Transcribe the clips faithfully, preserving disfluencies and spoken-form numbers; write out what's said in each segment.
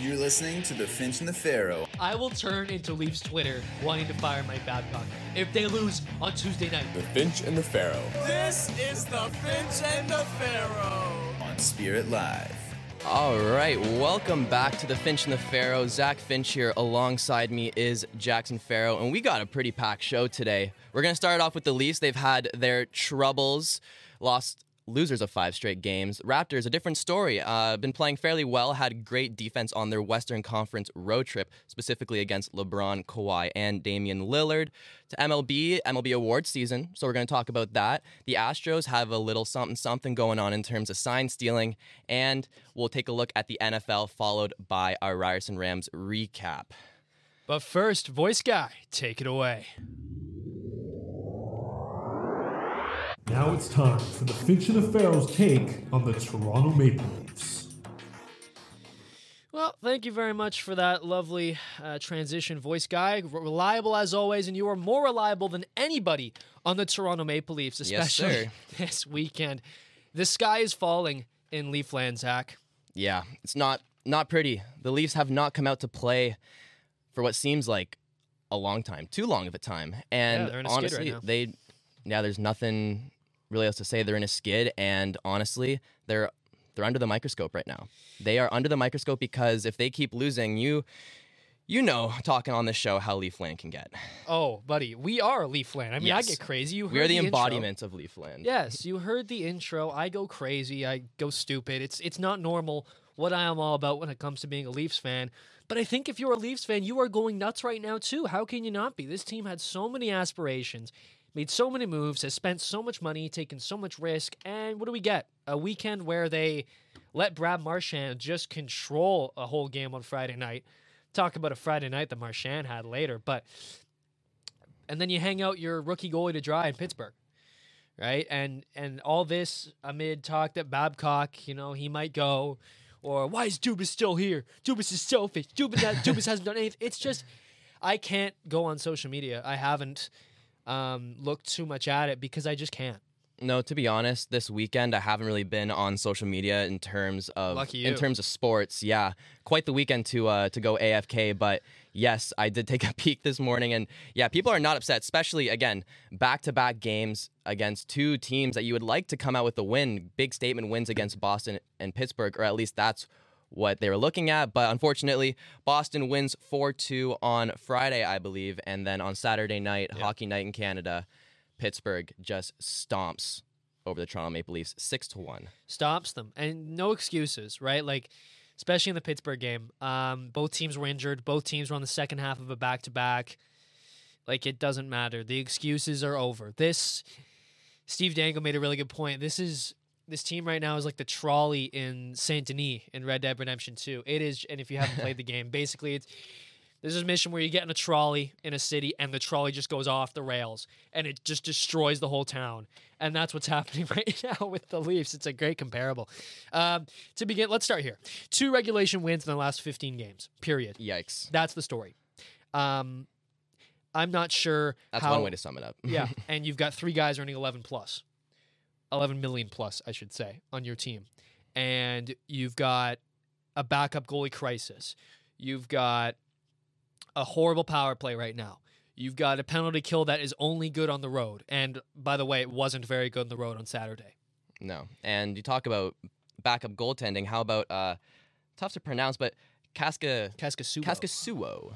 You're listening to The Finch and The Farough. I will turn into Leafs Twitter wanting to fire Mike Babcock if they lose on Tuesday night. The Finch and The Farough. This is The Finch and The Farough. On Spirit Live. All right, welcome back to The Finch and The Farough. Zach Finch here. Alongside me is Jackson Farough, and we got a pretty packed show today. We're going to start off with the Leafs. They've had their troubles, lost... losers of five straight games. Raptors, a different story. Uh, been playing fairly well, had great defense on their Western Conference road trip, specifically against LeBron, Kawhi, and Damian Lillard. To M L B, M L B awards season, so we're going to talk about that. The Astros have a little something-something going on in terms of sign stealing, and we'll take a look at the N F L, followed by our Ryerson Rams recap. But first, voice guy, take it away. Now it's time for the Finch and the Farough's take on the Toronto Maple Leafs. Well, thank you very much for that lovely uh, transition, voice guy. Reliable as always, and you are more reliable than anybody on the Toronto Maple Leafs, especially yes, this weekend. The sky is falling in Leafland, Zach. Yeah, it's not not pretty. The Leafs have not come out to play for what seems like a long time, too long of a time. And yeah, they're in a honestly, skid right now. they yeah, there's nothing really else to say. They're in a skid, and honestly, they're they're under the microscope right now. They are under the microscope because if they keep losing, you you know, talking on this show how Leafland can get. Oh, buddy, we are Leafland. I mean, yes. I get crazy. You heard we are the, the embodiment intro. of Leafland. Yes, you heard the intro. I go crazy. I go stupid. It's it's not normal what I am all about when it comes to being a Leafs fan. But I think if you're a Leafs fan, you are going nuts right now too. How can you not be? This team had so many aspirations. Made so many moves, has spent so much money, taken so much risk, and what do we get? A weekend where they let Brad Marchand just control a whole game on Friday night. Talk about a Friday night that Marchand had later, but... And then you hang out your rookie goalie to dry in Pittsburgh, right? And and all this amid talk that Babcock, you know, he might go, or why is Dubas still here? Dubas is selfish. Dubas, Dubas hasn't done anything. It's just, I can't go on social media. I haven't... Um, look too much at it because I just can't. No, to be honest, this weekend I haven't really been on social media in terms of Lucky you. in terms of sports. Yeah, quite the weekend to uh, to go A F K. But yes, I did take a peek this morning, and yeah, people are not upset. Especially again, back to back games against two teams that you would like to come out with a win, big statement wins against Boston and Pittsburgh, or at least that's what they were looking at, but unfortunately, Boston wins four two on Friday, I believe, and then on Saturday night, yeah. Hockey Night in Canada, Pittsburgh just stomps over the Toronto Maple Leafs six to one. Stomps them, and no excuses, right? Like, especially in the Pittsburgh game, um, both teams were injured, both teams were on the second half of a back-to-back. Like, it doesn't matter. The excuses are over. This, Steve Dangle made a really good point. This is... This team right now is like the trolley in Saint-Denis in Red Dead Redemption two. It is, and if you haven't played the game, basically it's there's this mission where you get in a trolley in a city and the trolley just goes off the rails and it just destroys the whole town. And that's what's happening right now with the Leafs. It's a great comparable. Um, to begin, let's start here. Two regulation wins in the last fifteen games, period. Yikes. That's the story. Um, I'm not sure That's how, one way to sum it up. Yeah, and you've got three guys earning eleven plus. eleven million plus, I should say, on your team. And you've got a backup goalie crisis. You've got a horrible power play right now. You've got a penalty kill that is only good on the road. And by the way, it wasn't very good on the road on Saturday. No. And you talk about backup goaltending. How about, uh, tough to pronounce, but Kaska, Kaskisuo. Kaskisuo.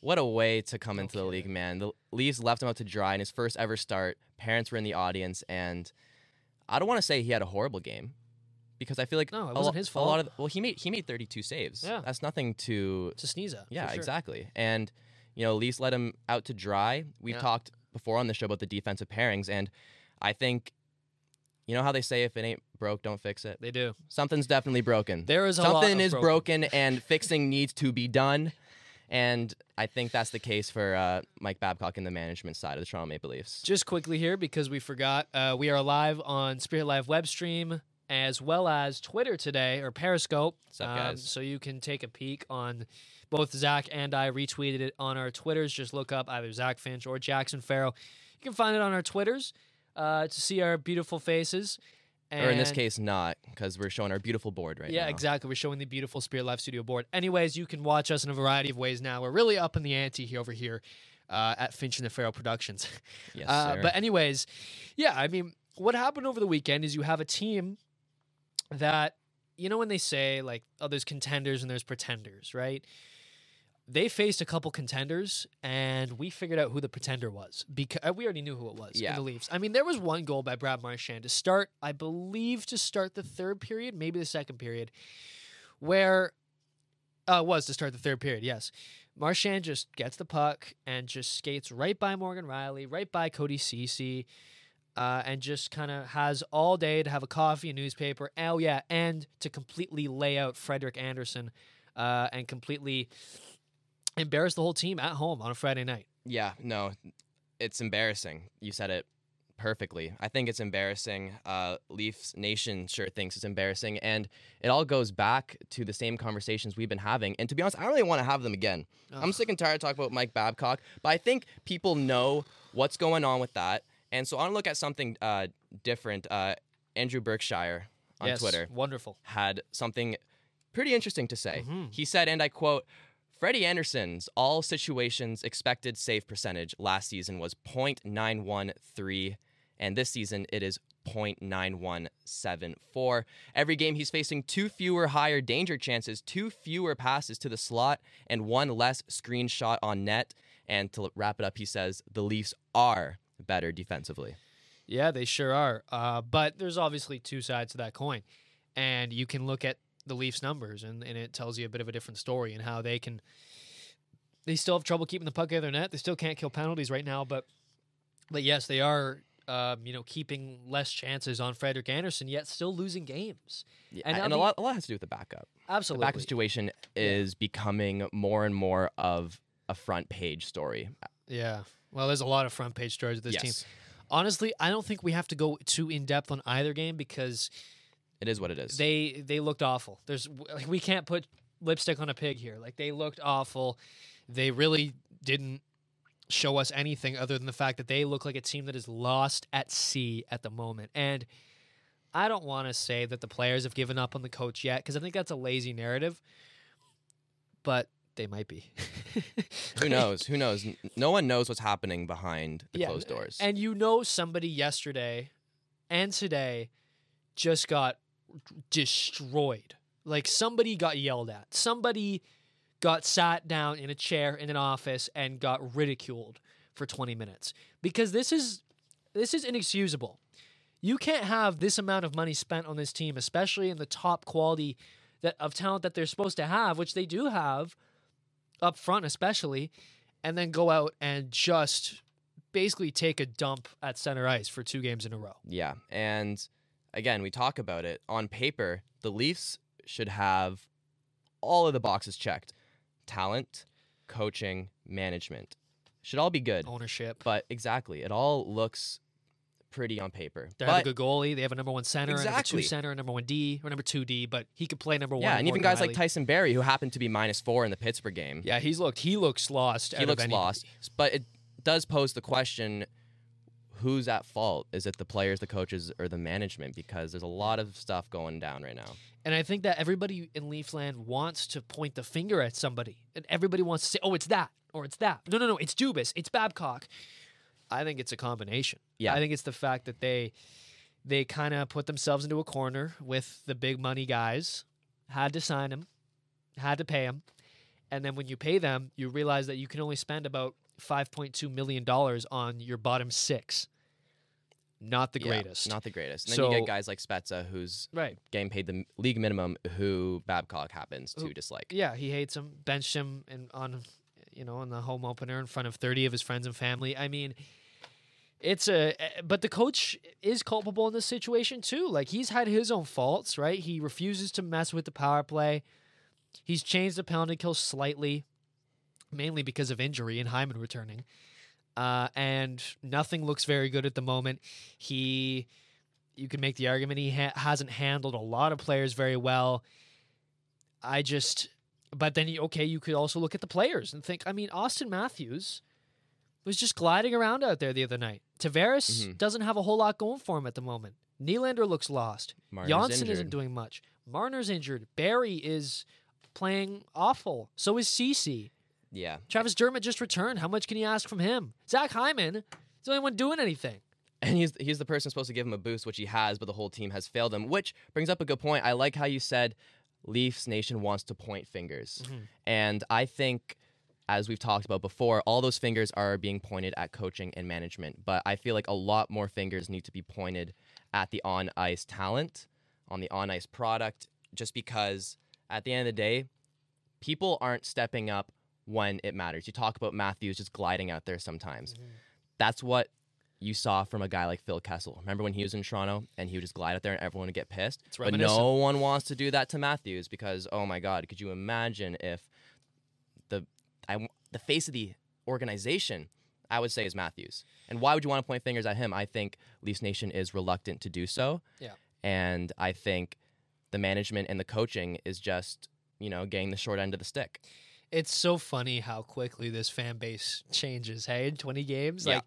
What a way to come okay. into the league, man. The Leafs left him out to dry in his first ever start. Parents were in the audience, and... I don't want to say he had a horrible game, because I feel like no, it wasn't a, his fault. A lot of well, he made he made thirty-two saves. Yeah, that's nothing to to sneeze at. Yeah, sure. Exactly. And you know, Leafs let him out to dry. We've yeah. talked before on the show about the defensive pairings, and I think you know how they say if it ain't broke, don't fix it. They do. Something's definitely broken. There is a something lot of is broken, broken and fixing needs to be done. And I think that's the case for uh, Mike Babcock and the management side of the Toronto Maple Leafs. Just quickly here, because we forgot, uh, we are live on SpiritLive web stream as well as Twitter today, or Periscope. What's up, guys? Um, so you can take a peek on both Zach and I retweeted it on our Twitters. Just look up either Zach Finch or Jackson Farough. You can find it on our Twitters uh, to see our beautiful faces. And or in this case, not, because we're showing our beautiful board right yeah, now. Yeah, exactly. We're showing the beautiful Spirit Live Studio board. Anyways, you can watch us in a variety of ways now. We're really up in the ante here over here uh, at Finch and the Farough Productions. Yes, uh, sir. But anyways, yeah, I mean, what happened over the weekend is you have a team that, you know when they say, like, oh, there's contenders and there's pretenders, right? They faced a couple contenders, and we figured out who the pretender was. Because we already knew who it was yeah. in the Leafs. I mean, there was one goal by Brad Marchand to start, I believe, to start the third period, maybe the second period, where uh, it was to start the third period, yes. Marchand just gets the puck and just skates right by Morgan Rielly, right by Cody Ceci, uh, and just kind of has all day to have a coffee, a newspaper, oh, yeah, and to completely lay out Frederik Anderson uh, and completely... embarrass the whole team at home on a Friday night. Yeah, no, it's embarrassing. You said it perfectly. I think it's embarrassing. Uh, Leafs Nation sure thinks it's embarrassing. And it all goes back to the same conversations we've been having. And to be honest, I don't really want to have them again. Ugh. I'm sick and tired of talking about Mike Babcock. But I think people know what's going on with that. And so I want to look at something uh, different. Uh, Andrew Berkshire on yes, Twitter. Wonderful. Had something pretty interesting to say. Mm-hmm. He said, and I quote, Freddie Anderson's all-situations expected save percentage last season was point nine one three, and this season it is point nine one seven four. Every game he's facing two fewer higher danger chances, two fewer passes to the slot, and one less screen shot on net. And to wrap it up, he says, the Leafs are better defensively. Yeah, they sure are. Uh, but there's obviously two sides to that coin, and you can look at the Leafs numbers, and, and it tells you a bit of a different story and how they can, they still have trouble keeping the puck out of their net. They still can't kill penalties right now, but, but yes, they are, um, you know, keeping less chances on Frederik Anderson, yet still losing games. Yeah, and and the, a lot, a lot has to do with the backup. Absolutely. The backup situation is yeah. becoming more and more of a front page story. Yeah. Well, there's a lot of front page stories with this yes. team. Honestly, I don't think we have to go too in depth on either game because it is what it is. They they looked awful. There's like, we can't put lipstick on a pig here. Like, they looked awful. They really didn't show us anything other than the fact that they look like a team that is lost at sea at the moment. And I don't want to say that the players have given up on the coach yet, because I think that's a lazy narrative. But they might be. Who knows? Who knows? No one knows what's happening behind the yeah, closed doors. And you know somebody yesterday and today just got destroyed. Like, somebody got yelled at. Somebody got sat down in a chair in an office and got ridiculed for twenty minutes. Because this is this is inexcusable. You can't have this amount of money spent on this team, especially in the top quality that of talent that they're supposed to have, which they do have up front especially, and then go out and just basically take a dump at center ice for two games in a row. Yeah, and again, we talk about it. On paper, the Leafs should have all of the boxes checked. Talent, coaching, management. Should all be good. Ownership. But exactly. It all looks pretty on paper. They have a good goalie. They have a number one center, exactly. a number two center, a number one D, or number two D, but he could play number one. Yeah, and even guys Rielly. Like Tyson Barrie, who happened to be minus four in the Pittsburgh game. Yeah, he's looked. he looks lost. He looks lost. But it does pose the question, who's at fault? Is it the players, the coaches, or the management? Because there's a lot of stuff going down right now. And I think that everybody in Leafland wants to point the finger at somebody. And everybody wants to say, oh, it's that, or it's that. No, no, no, it's Dubas, it's Babcock. I think it's a combination. Yeah. I think it's the fact that they they kind of put themselves into a corner with the big money guys, had to sign them, had to pay them. And then when you pay them, you realize that you can only spend about five point two million dollars on your bottom six. Not the yeah, greatest. Not the greatest. And so, then you get guys like Spezza, who's right. game paid the league minimum, who Babcock happens who, to dislike. Yeah, he hates him, benched him in, on, you know, on the home opener in front of thirty of his friends and family. I mean, it's a... But the coach is culpable in this situation, too. Like, he's had his own faults, right? He refuses to mess with the power play. He's changed the penalty kill slightly, mainly because of injury and Hyman returning. Uh, and nothing looks very good at the moment. He, you can make the argument he ha- hasn't handled a lot of players very well. I just, but then, he, okay, you could also look at the players and think, I mean, Austin Matthews was just gliding around out there the other night. Tavares mm-hmm. doesn't have a whole lot going for him at the moment. Nylander looks lost. Marner's Janssen injured. Isn't doing much. Marner's injured. Barry is playing awful. So is Ceci. Yeah. Travis Dermott just returned. How much can you ask from him? Zach Hyman is the only one doing anything. And he's he's the person supposed to give him a boost, which he has, but the whole team has failed him, which brings up a good point. I like how you said Leafs Nation wants to point fingers. Mm-hmm. And I think, as we've talked about before, all those fingers are being pointed at coaching and management. But I feel like a lot more fingers need to be pointed at the on-ice talent, on the on-ice product, just because at the end of the day, people aren't stepping up when it matters. You talk about Matthews just gliding out there sometimes. Mm-hmm. That's what you saw from a guy like Phil Kessel. Remember when he was in Toronto and he would just glide out there and everyone would get pissed? It's but no one wants to do that to Matthews because, oh my God, could you imagine if the I, the face of the organization, I would say, is Matthews. And why would you want to point fingers at him? I think Leafs Nation is reluctant to do so. Yeah. And I think the management and the coaching is just, you know, getting the short end of the stick. It's so funny how quickly this fan base changes, hey, in twenty games. Yeah. Like,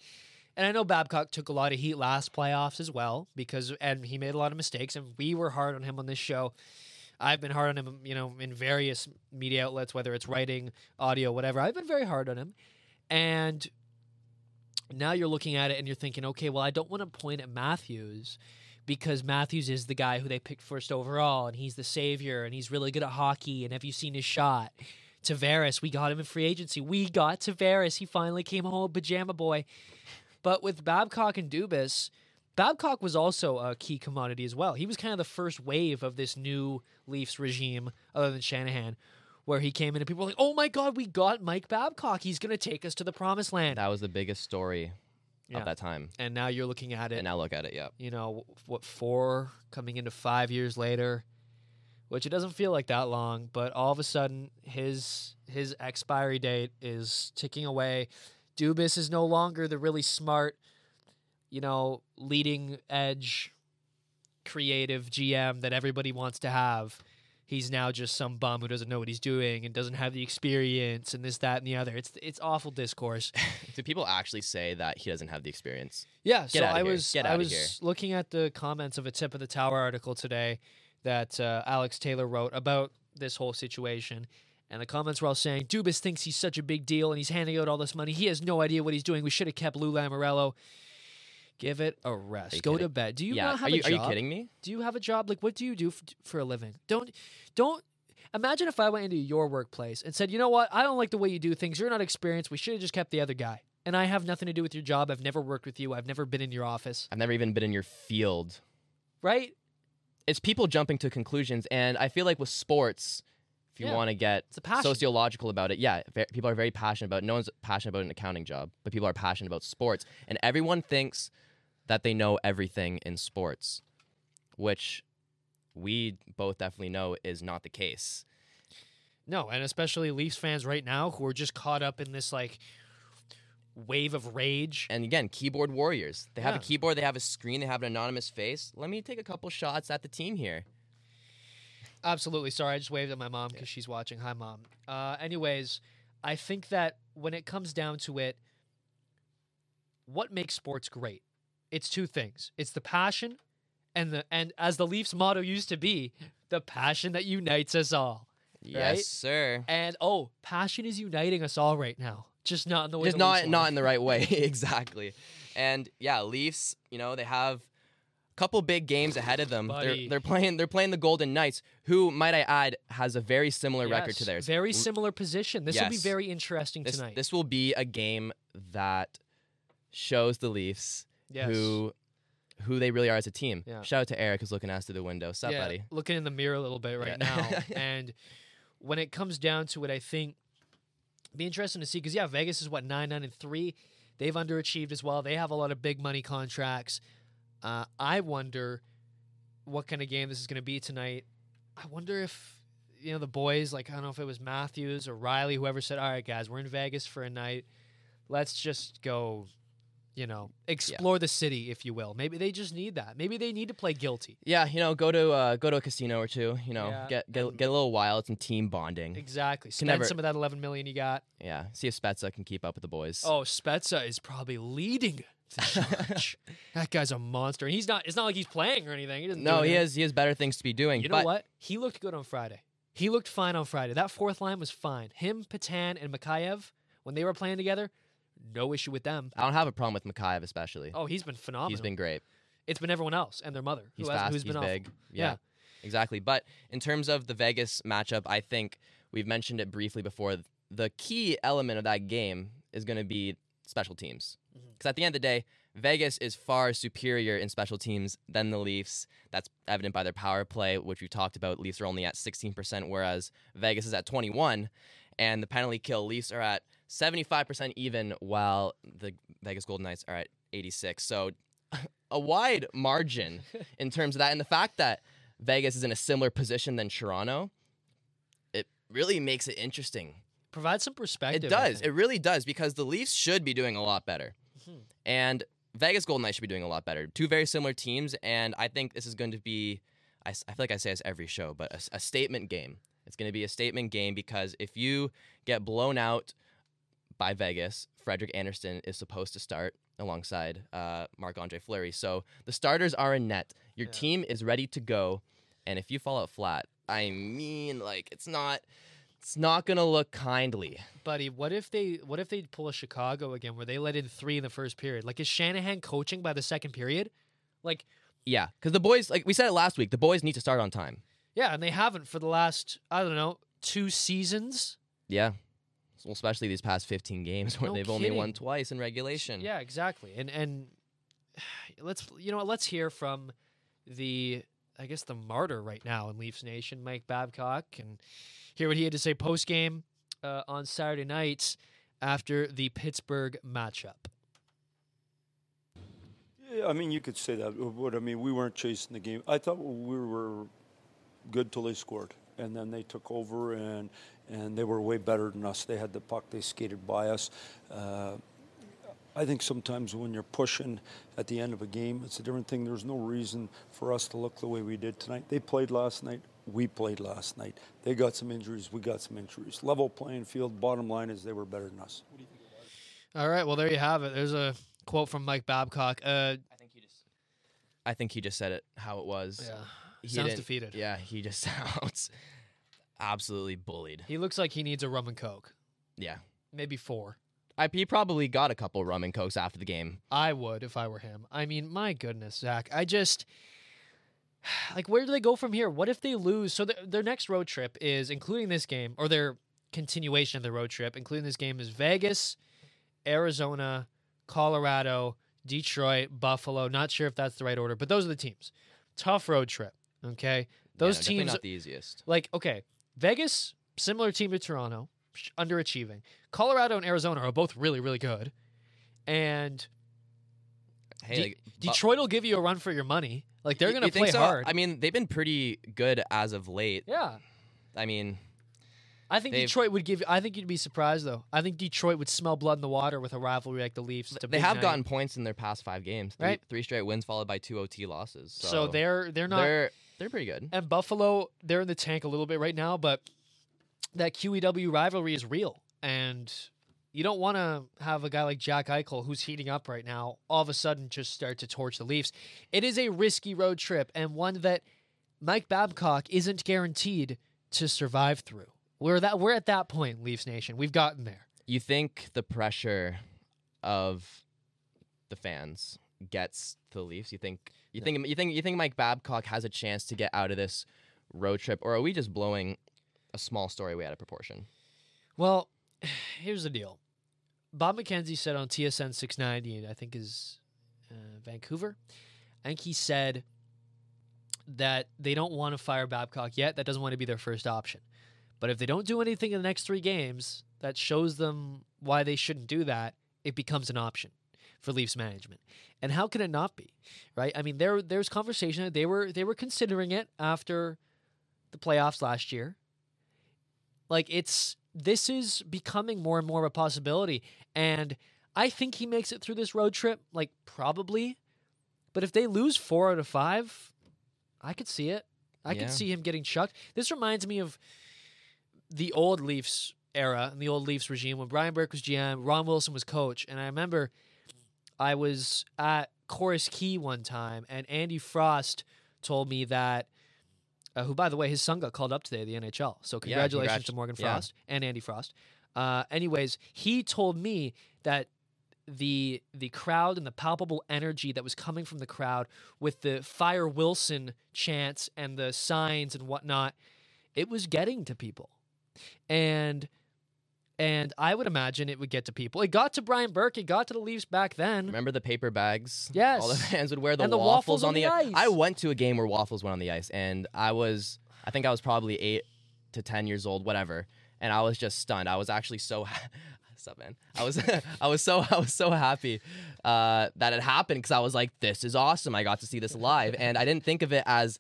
and I know Babcock took a lot of heat last playoffs as well, because and he made a lot of mistakes, and we were hard on him on this show. I've been hard on him, you know, in various media outlets, whether it's writing, audio, whatever. I've been very hard on him. And now you're looking at it and you're thinking, okay, well, I don't want to point at Matthews because Matthews is the guy who they picked first overall, and he's the savior, and he's really good at hockey, and have you seen his shot? Tavares, we got him in free agency. We got Tavares. He finally came home, pajama boy. But with Babcock and Dubas, Babcock was also a key commodity as well. He was kind of the first wave of this new Leafs regime, other than Shanahan, where he came in and people were like, oh my God, we got Mike Babcock. He's going to take us to the promised land. That was the biggest story yeah. of that time. And now you're looking at it. And now look at it, yeah. You know, what, four coming into five years later, which it doesn't feel like that long, but all of a sudden his his expiry date is ticking away. Dubas is no longer the really smart, you know, leading edge, creative G M that everybody wants to have. He's now just some bum who doesn't know what he's doing and doesn't have the experience and this, that, and the other. It's it's awful discourse. Do people actually say that he doesn't have the experience? Yeah. Get so out of I here. was Get out I was here. looking at the comments of a Tip of the Tower article today that uh, Alex Taylor wrote about this whole situation. And the comments were all saying, Dubas thinks he's such a big deal and he's handing out all this money. He has no idea what he's doing. We should have kept Lou Lamoriello. Give it a rest. Go kidding? to bed. Do you yeah. not have are you, a job? Are you kidding me? Do you have a job? Like, what do you do f- for a living? Don't, don't. Imagine if I went into your workplace and said, you know what? I don't like the way you do things. You're not experienced. We should have just kept the other guy. And I have nothing to do with your job. I've never worked with you. I've never been in your office. I've never even been in your field. Right? It's people jumping to conclusions. And I feel like with sports, if you yeah. want to get sociological about it, yeah, ver- people are very passionate about it. No one's passionate about an accounting job, but people are passionate about sports. And everyone thinks that they know everything in sports, which we both definitely know is not the case. No, and especially Leafs fans right now who are just caught up in this like wave of rage. And again, keyboard warriors. They have yeah. a keyboard, they have a screen, they have an anonymous face. Let me take a couple shots at the team here. Absolutely. Sorry, I just waved at my mom because yeah. she's watching. Hi, Mom. Uh, anyways, I think that when it comes down to it, what makes sports great? It's two things. It's the passion and the and as the Leafs motto used to be, the passion that unites us all. Right? Yes, sir. And oh, passion is uniting us all right now. Just not in the way. Just the not not in the right way. Exactly. And yeah, Leafs, you know, they have a couple big games ahead of them. Buddy. They're they're playing they're playing the Golden Knights, who, might I add, has a very similar yes, record to theirs. Very similar position. This yes. will be very interesting this, tonight. This will be a game that shows the Leafs Yes. who who they really are as a team. Yeah. Shout out to Eric who's looking us through the window. Sup, yeah, buddy? Looking in the mirror a little bit right yeah. now. And when it comes down to it, I think it'd be interesting to see because, yeah, Vegas is, what, nine, nine, and three. They've underachieved as well. They have a lot of big money contracts. Uh, I wonder what kind of game this is going to be tonight. I wonder if, you know, the boys, like, I don't know if it was Matthews or Rielly, whoever said, all right, guys, we're in Vegas for a night. Let's just go... You know, explore yeah. the city, if you will. Maybe they just need that. Maybe they need to play guilty. Yeah, you know, go to uh, go to a casino or two. You know, yeah. get get get a little wild, some team bonding. Exactly. Spend never... some of that eleven million you got. Yeah. See if Spezza can keep up with the boys. Oh, Spezza is probably leading Finch. That guy's a monster. And he's not, it's not like he's playing or anything. He doesn't no, do anything. he has he has better things to be doing. You but know what? He looked good on Friday. He looked fine on Friday. That fourth line was fine. Him, Patan, and Mikheyev, when they were playing together, no issue with them. I don't have a problem with Mikheyev especially. Oh, he's been phenomenal. He's been great. It's been everyone else and their mother. Who he's has, fast, who's he's been big. Yeah, yeah, exactly. But in terms of the Vegas matchup, I think we've mentioned it briefly before. The key element of that game is going to be special teams. Because at the end of the day, Vegas is far superior in special teams than the Leafs. That's evident by their power play, which we've talked about. Leafs are only at sixteen percent, whereas Vegas is at twenty-one. And the penalty kill, Leafs are at seventy-five percent even, while the Vegas Golden Knights are at eighty-six. So a wide margin in terms of that. And the fact that Vegas is in a similar position than Toronto, it really makes it interesting. Provides some perspective. It does. It really does, because the Leafs should be doing a lot better. Mm-hmm. And Vegas Golden Knights should be doing a lot better. Two very similar teams, and I think this is going to be, I, I feel like I say this every show, but a, a statement game. It's going to be a statement game, because if you get blown out by Vegas, Frederik Anderson is supposed to start alongside uh, Marc-Andre Fleury. So the starters are in net. Your yeah. team is ready to go, and if you fall out flat, I mean, like, it's not... It's not gonna look kindly, buddy. What if they? What if they pull a Chicago again, where they let in three in the first period? Like, is Shanahan coaching by the second period? Like, yeah, because the boys, like we said it last week, the boys need to start on time. Yeah, and they haven't for the last, I don't know, two seasons. Yeah, well, especially these past fifteen games where no they've kidding. only won twice in regulation. Yeah, exactly. And and let's you know let's hear from the I guess the martyr right now in Leafs Nation, Mike Babcock, and hear what he had to say post-game uh, on Saturday night after the Pittsburgh matchup. Yeah, I mean, you could say that. But, I mean, we weren't chasing the game. I thought we were good till they scored. And then they took over, and and they were way better than us. They had the puck. They skated by us. Uh, I think sometimes when you're pushing at the end of a game, it's a different thing. There's no reason for us to look the way we did tonight. They played last night. We played last night. They got some injuries. We got some injuries. Level playing field. Bottom line is they were better than us. All right. Well, there you have it. There's a quote from Mike Babcock. Uh, I think he just. I think he just said it how it was. Yeah. He sounds defeated. Yeah, he just sounds absolutely bullied. He looks like he needs a rum and coke. Yeah. Maybe four. I, he probably got a couple rum and cokes after the game. I would if I were him. I mean, my goodness, Zach. I just. Like, where do they go from here? What if they lose? So, the, their next road trip is, including this game, or their continuation of the road trip, including this game, is Vegas, Arizona, Colorado, Detroit, Buffalo. Not sure if that's the right order, but those are the teams. Tough road trip, okay? Those yeah, teams... not the easiest. Like, okay, Vegas, similar team to Toronto, underachieving. Colorado and Arizona are both really, really good. And... Hey, De- like, Detroit will give you a run for your money. Like, they're going to play so? hard. I mean, they've been pretty good as of late. Yeah. I mean, I think they've... Detroit would give. I think you'd be surprised, though. I think Detroit would smell blood in the water with a rivalry like the Leafs. It's a they have night. gotten points in their past five games, three, right? Three straight wins followed by two O T losses. So, so they're they're not they're they're pretty good. And Buffalo, they're in the tank a little bit right now, but that Q E W rivalry is real. And you don't want to have a guy like Jack Eichel, who's heating up right now, all of a sudden just start to torch the Leafs. It is a risky road trip, and one that Mike Babcock isn't guaranteed to survive through. We're that we're at that point, Leafs Nation. We've gotten there. You think the pressure of the fans gets to the Leafs? You think you no. think you think you think Mike Babcock has a chance to get out of this road trip, or are we just blowing a small story way out of proportion? Well, here's the deal. Bob McKenzie said on T S N six ninety, I think is uh, Vancouver, I think he said that they don't want to fire Babcock yet. That doesn't want to be their first option. But if they don't do anything in the next three games that shows them why they shouldn't do that, it becomes an option for Leafs management. And how can it not be, right? I mean, there there's conversation that they were they were considering it after the playoffs last year. Like, it's... This is becoming more and more a possibility, and I think he makes it through this road trip, like, probably. But if they lose four out of five, I could see it. I yeah. could see him getting chucked. This reminds me of the old Leafs era and the old Leafs regime when Brian Burke was G M, Ron Wilson was coach, and I remember I was at Chorus Key one time, and Andy Frost told me that, uh, who, by the way, his son got called up today, the N H L. So congratulations yeah, congrats. to Morgan Frost yeah. and Andy Frost. Uh, anyways, he told me that the the crowd and the palpable energy that was coming from the crowd with the Fire Wilson chants and the signs and whatnot, it was getting to people. And and I would imagine it would get to people. It got to Brian Burke. It got to the Leafs back then. Remember the paper bags? Yes. All the fans would wear the, and the waffles, waffles on the, on the ice. I went to a game where waffles went on the ice, and I was, I think I was probably eight to ten years old, whatever, and I was just stunned. I was actually so... What's up, man? I was I was so I was so happy uh, that it happened, because I was like, this is awesome. I got to see this live, and I didn't think of it as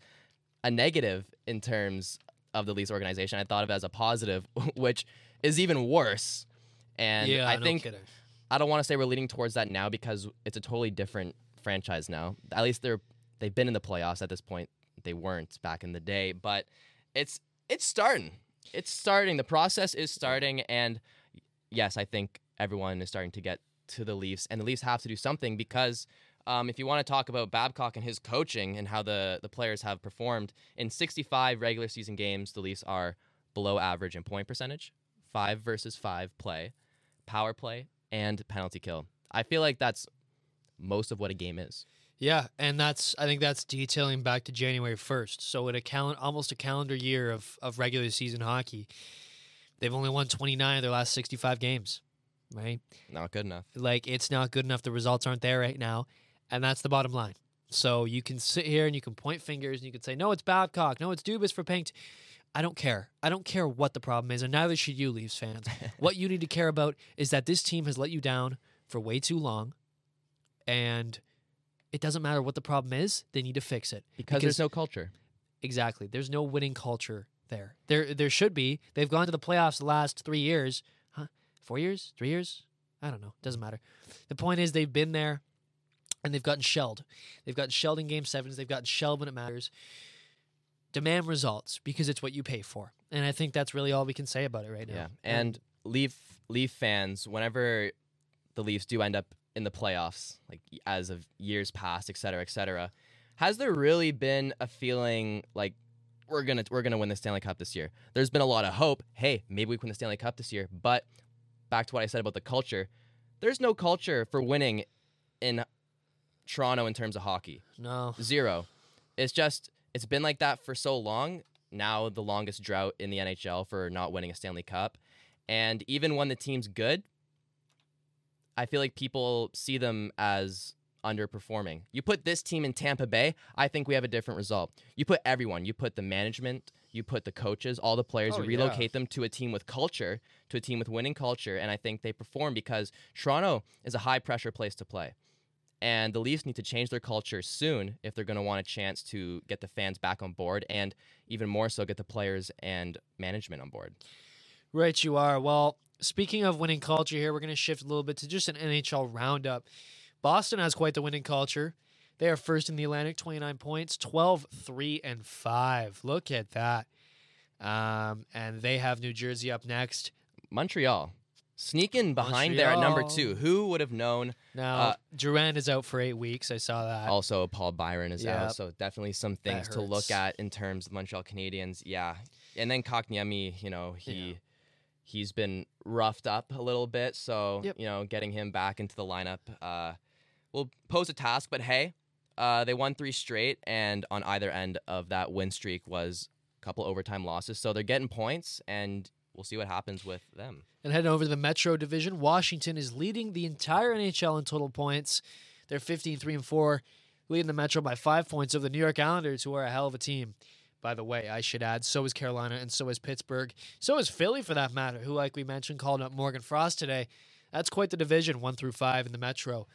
a negative in terms of the Leafs organization. I thought of it as a positive, which is even worse. And yeah, I no think kidding. I don't want to say we're leading towards that now, because it's a totally different franchise now. At least they're they've been in the playoffs at this point. They weren't back in the day, but it's it's starting. It's starting. The process is starting, and yes, I think everyone is starting to get to the Leafs, and the Leafs have to do something, because um, if you want to talk about Babcock and his coaching and how the, the players have performed, in sixty-five regular season games, the Leafs are below average in point percentage, five versus five play, power play, and penalty kill. I feel like that's most of what a game is. Yeah, and that's I think that's detailing back to January first, so at a cal- almost a calendar year of, of regular season hockey. They've only won twenty-nine of their last sixty-five games, right? Not good enough. Like, it's not good enough. The results aren't there right now, and that's the bottom line. So you can sit here and you can point fingers and you can say, no, it's Babcock. No, it's Dubas for Pink. I don't care. I don't care what the problem is, and neither should you, Leafs fans. What you need to care about is that this team has let you down for way too long, and it doesn't matter what the problem is. They need to fix it. Because, because there's no culture. Exactly. There's no winning culture. There, there, there should be. They've gone to the playoffs the last three years, huh? Four years, three years? I don't know. Doesn't matter. The point is, they've been there, and they've gotten shelled. They've gotten shelled in game sevens. They've gotten shelled when it matters. Demand results, because it's what you pay for, and I think that's really all we can say about it right now. Yeah, and Leaf Leaf fans, whenever the Leafs do end up in the playoffs, like as of years past, et cetera, et cetera, has there really been a feeling like? We're gonna we're gonna win the Stanley Cup this year? There's been a lot of hope. Hey, maybe we can win the Stanley Cup this year. But back to what I said about the culture, there's no culture for winning in Toronto in terms of hockey. No, zero. It's just it's been like that for so long. Now the longest drought in the N H L for not winning a Stanley Cup, and even when the team's good, I feel like people see them as underperforming. You put this team in Tampa Bay, I think we have a different result. You put everyone, you put the management, you put the coaches, all the players, oh, you relocate yeah. them to a team with culture, to a team with winning culture, and I think they perform, because Toronto is a high-pressure place to play. And the Leafs need to change their culture soon if they're going to want a chance to get the fans back on board, and even more so get the players and management on board. Right, you are. Well, speaking of winning culture here, we're going to shift a little bit to just an N H L roundup. Boston has quite the winning culture. They are first in the Atlantic, twenty-nine points, twelve, three, and five. Look at that. Um, and they have New Jersey up next. Montreal. Sneaking behind Montreal. There at number two. Who would have known? Now, uh, Duran is out for eight weeks. I saw that. Also, Paul Byron is yep. out. So definitely some things to look at in terms of Montreal Canadiens. Yeah. And then Kotkaniemi, you know, he... Yeah. He's been roughed up a little bit, so, yep. you know, getting him back into the lineup uh, will pose a task. But, hey, uh, they won three straight, and on either end of that win streak was a couple overtime losses. So they're getting points, and we'll see what happens with them. And heading over to the Metro Division, Washington is leading the entire N H L in total points. They're fifteen, three, and four, leading the Metro by five points over the New York Islanders, who are a hell of a team. By the way, I should add, so is Carolina, and so is Pittsburgh. So is Philly, for that matter, who, like we mentioned, called up Morgan Frost today. That's quite the division, one through five in the Metro.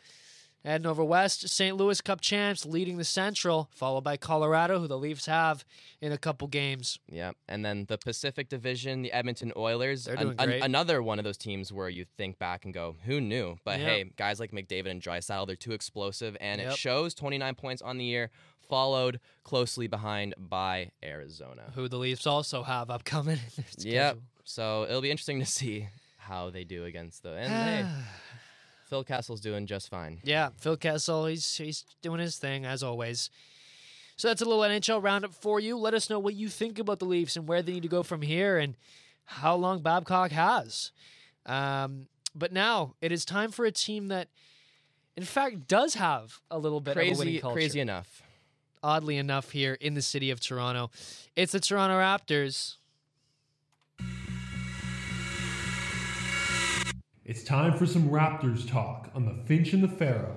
Heading over west, Saint Louis Cup champs leading the Central, followed by Colorado, who the Leafs have in a couple games. Yeah, and then the Pacific Division, the Edmonton Oilers. They're doing an, great. An, another one of those teams where you think back and go, who knew? But yeah. hey, guys like McDavid and Draisaitl, they're too explosive, and yep. it shows. Twenty-nine points on the year, followed closely behind by Arizona, who the Leafs also have upcoming. Yeah, so it'll be interesting to see how they do against the N B A. Phil Kessel's doing just fine. Yeah, Phil Kessel, he's he's doing his thing as always. So that's a little N H L roundup for you. Let us know what you think about the Leafs and where they need to go from here and how long Babcock has. Um, but now it is time for a team that, in fact, does have a little bit crazy, of a winning culture. Crazy enough. Oddly enough, here in the city of Toronto. It's the Toronto Raptors. It's time for some Raptors talk on The Finch and The Farough.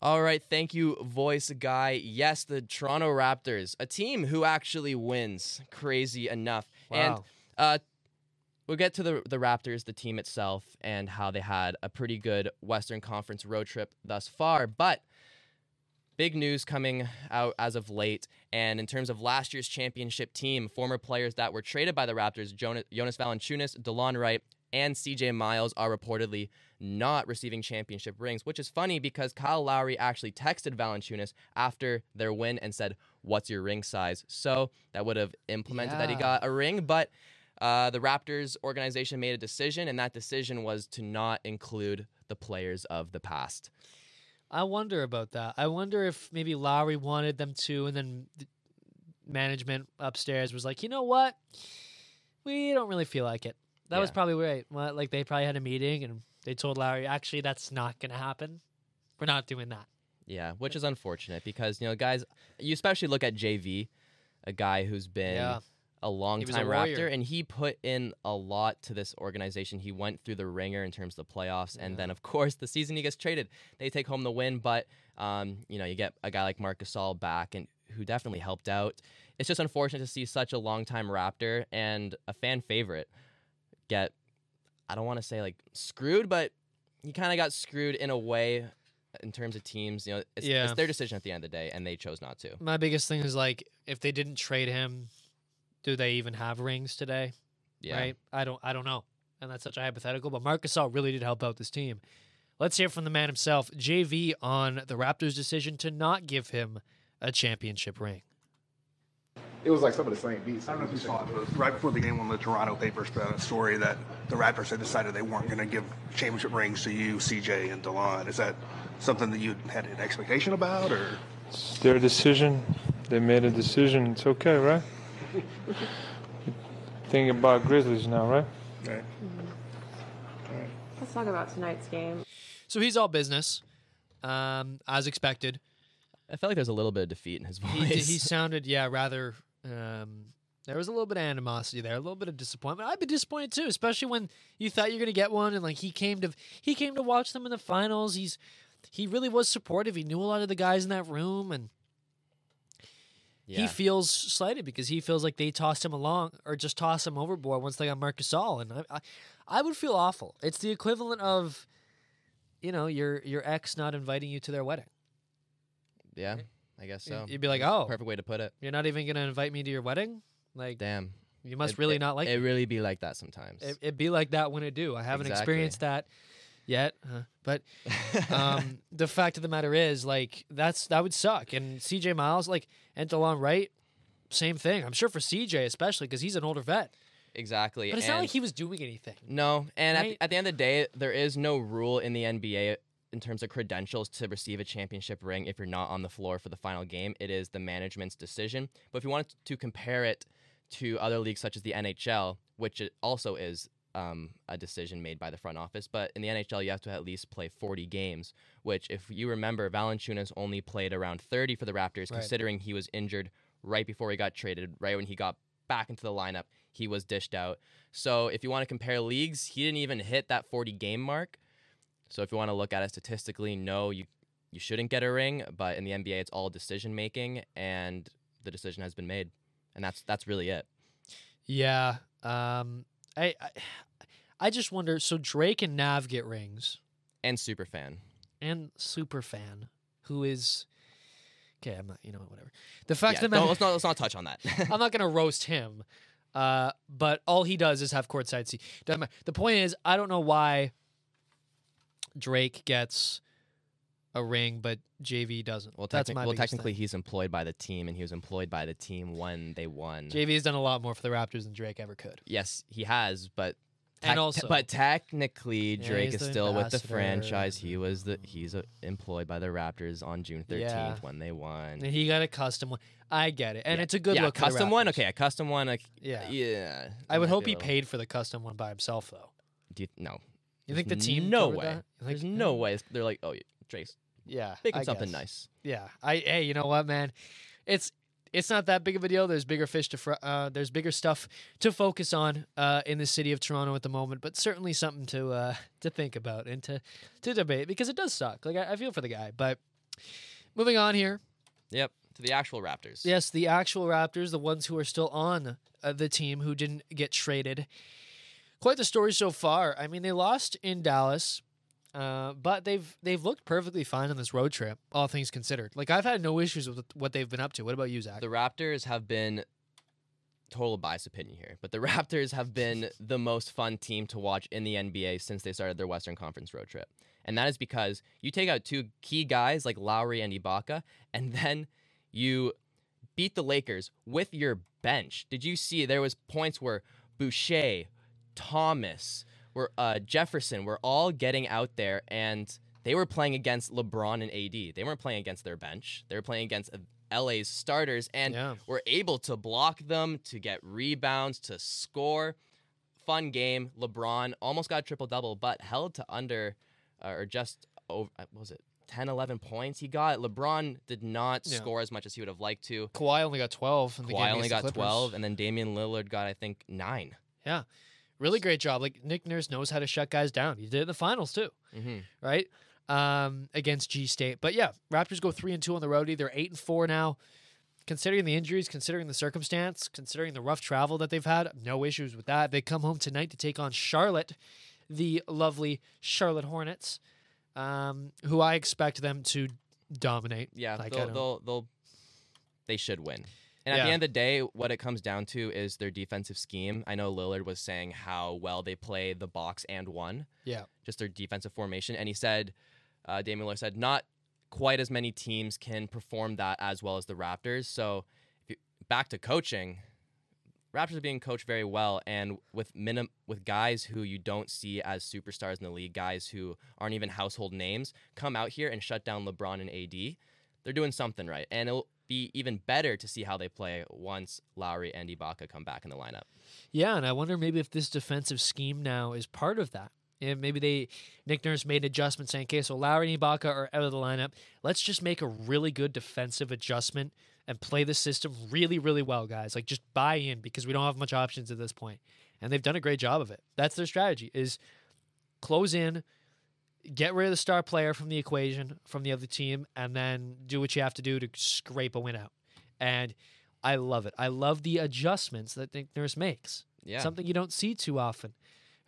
All right, thank you, voice guy. Yes, the Toronto Raptors, a team who actually wins, crazy enough. Wow. And uh, we'll get to the, the Raptors, the team itself, and how they had a pretty good Western Conference road trip thus far. But big news coming out as of late. And in terms of last year's championship team, former players that were traded by the Raptors, Jonas, Jonas Valančiūnas, DeLon Wright, and C J Miles are reportedly not receiving championship rings, which is funny because Kyle Lowry actually texted Valančiūnas after their win and said, "What's your ring size?" So that would have implemented yeah. that he got a ring, but uh, the Raptors organization made a decision, and that decision was to not include the players of the past. I wonder about that. I wonder if maybe Lowry wanted them to, and then the management upstairs was like, you know what? We don't really feel like it. That yeah. was probably right. Like, they probably had a meeting and they told Lowry, actually, that's not going to happen. We're not doing that. Yeah, which is unfortunate because, you know, guys, you especially look at J V, a guy who's been yeah. a long-time Raptor, and he put in a lot to this organization. He went through the ringer in terms of the playoffs, yeah. and then, of course, the season he gets traded. They take home the win, but, um, you know, you get a guy like Marc Gasol back, and who definitely helped out. It's just unfortunate to see such a long-time Raptor and a fan favorite get, I don't want to say like screwed, but he kind of got screwed in a way in terms of teams. You know, it's, yeah. it's their decision at the end of the day, and they chose not to. My biggest thing is like, if they didn't trade him, do they even have rings today? Yeah. Right? I don't. I don't know, and that's such a hypothetical. But Marc Gasol really did help out this team. Let's hear from the man himself, J V, on the Raptors' decision to not give him a championship ring. It was like some of the same beats. I don't know if you saw it, but right before the game, when the Toronto papers put out a story that the Raptors had decided they weren't going to give championship rings to you, C J, and DeLon. Is that something that you had an expectation about, or? It's their decision. They made a decision. It's okay, right? Think about Grizzlies now, right? Right. Mm-hmm. All right. Let's talk about tonight's game. So he's all business, um, as expected. I felt like there was a little bit of defeat in his voice. He, he sounded, yeah, rather... Um, there was a little bit of animosity there, a little bit of disappointment. I'd be disappointed too, especially when you thought you were going to get one, and like he came to he came to watch them in the finals. He's he really was supportive. He knew a lot of the guys in that room, and yeah. he feels slighted because he feels like they tossed him along or just tossed him overboard once they got Marc Gasol, and I, I, I would feel awful. It's the equivalent of, you know, your your ex not inviting you to their wedding. Yeah, I guess so. You'd be like, oh. Perfect way to put it. You're not even going to invite me to your wedding? Like, damn. You must it, really it, not like it. It really be like that sometimes. It, it be like that when it do. I haven't exactly. experienced that yet. Huh? But um, the fact of the matter is, like, that's that would suck. And C J Miles, like, and DeLon Wright, same thing. I'm sure for C J especially because he's an older vet. Exactly. But it's and not like he was doing anything. No. And right? at, the, at the end of the day, there is no rule in the N B A in terms of credentials to receive a championship ring if you're not on the floor for the final game. It is the management's decision. But if you wanted to compare it to other leagues such as the N H L, which it also is um, a decision made by the front office, but in the N H L, you have to at least play forty games, which if you remember, Valančiūnas only played around thirty for the Raptors, right. considering he was injured right before he got traded, right when he got back into the lineup, he was dished out. So if you want to compare leagues, he didn't even hit that forty-game mark. So if you want to look at it statistically, no, you you shouldn't get a ring. But in the N B A, it's all decision-making, and the decision has been made. And that's that's really it. Yeah. Um, I, I I just wonder, so Drake and Nav get rings. And Superfan. And Superfan, who is... Okay, I'm not... You know, whatever. The fact yeah, that... No, let's not, let's not touch on that. I'm not going to roast him. Uh, but all he does is have courtside seat. The point is, I don't know why... Drake gets a ring, but J V doesn't. Well, That's techni- my well technically, thing. He's employed by the team, and he was employed by the team when they won. J V has done a lot more for the Raptors than Drake ever could. Yes, he has, but And also, but technically, Drake yeah, is still ambassador. with the franchise. He was the he's uh, employed by the Raptors on June thirteenth yeah. when they won. And he got a custom one. I get it, and yeah. it's a good yeah, look. Custom for the one, okay, a custom one. Like, yeah, yeah. I would hope he little... paid for the custom one by himself, though. Do you, no, you think the team? No way. That? There's like, no way. They're like, oh, Drake's yeah, making something nice. Yeah, I hey, you know what, man? It's. It's not that big of a deal. There's bigger fish to fr- uh, there's bigger stuff to focus on uh, in the city of Toronto at the moment, but certainly something to uh, to think about and to, to debate because it does suck. Like I, I feel for the guy. But moving on here. Yep, to the actual Raptors. Yes, the actual Raptors, the ones who are still on uh, the team who didn't get traded. Quite the story so far. I mean, they lost in Dallas. Uh, but they've they've looked perfectly fine on this road trip, all things considered. Like, I've had no issues with what they've been up to. What about you, Zach? The Raptors have been, total biased opinion here, but the Raptors have been the most fun team to watch in the N B A since they started their Western Conference road trip. And that is because you take out two key guys like Lowry and Ibaka, and then you beat the Lakers with your bench. Did you see there was points where Boucher, Thomas... We're, uh, Jefferson, we're all getting out there, and they were playing against LeBron and A D. They weren't playing against their bench. They were playing against L A's starters, and yeah. were able to block them, to get rebounds, to score. Fun game. LeBron almost got a triple-double, but held to under, uh, or just over, what was it? ten, eleven points he got. LeBron did not yeah. score as much as he would have liked to. Kawhi only got twelve. In the Kawhi game only got Clippers. twelve, and then Damian Lillard got, I think, nine. Yeah. Really great job. Like, Nick Nurse knows how to shut guys down. He did it in the finals, too, mm-hmm. right? Um, against G-State. But, yeah, Raptors go three and two on the roadie. They're eight and four now. Considering the injuries, considering the circumstance, considering the rough travel that they've had, no issues with that. They come home tonight to take on Charlotte, the lovely Charlotte Hornets, um, who I expect them to dominate. Yeah, like, they'll, they'll, they'll, they should win. And yeah. at the end of the day, what it comes down to is their defensive scheme. I know Lillard was saying how well they play the box and one. Yeah. Just their defensive formation. And he said, uh, Damian Lillard said, not quite as many teams can perform that as well as the Raptors. So if you, back to coaching, Raptors are being coached very well. And with minim- with guys who you don't see as superstars in the league, guys who aren't even household names, come out here and shut down LeBron and A D. They're doing something right. And it'll be even better to see how they play once Lowry and Ibaka come back in the lineup. Yeah, and I wonder maybe if this defensive scheme now is part of that. And maybe they Nick Nurse made an adjustment saying, okay, so Lowry and Ibaka are out of the lineup. Let's just make a really good defensive adjustment and play the system really, really well, guys. Like, just buy in because we don't have much options at this point. And they've done a great job of it. That's their strategy, is close in, get rid of the star player from the equation, from the other team, and then do what you have to do to scrape a win out. And I love it. I love the adjustments that Nick Nurse makes. Yeah. Something you don't see too often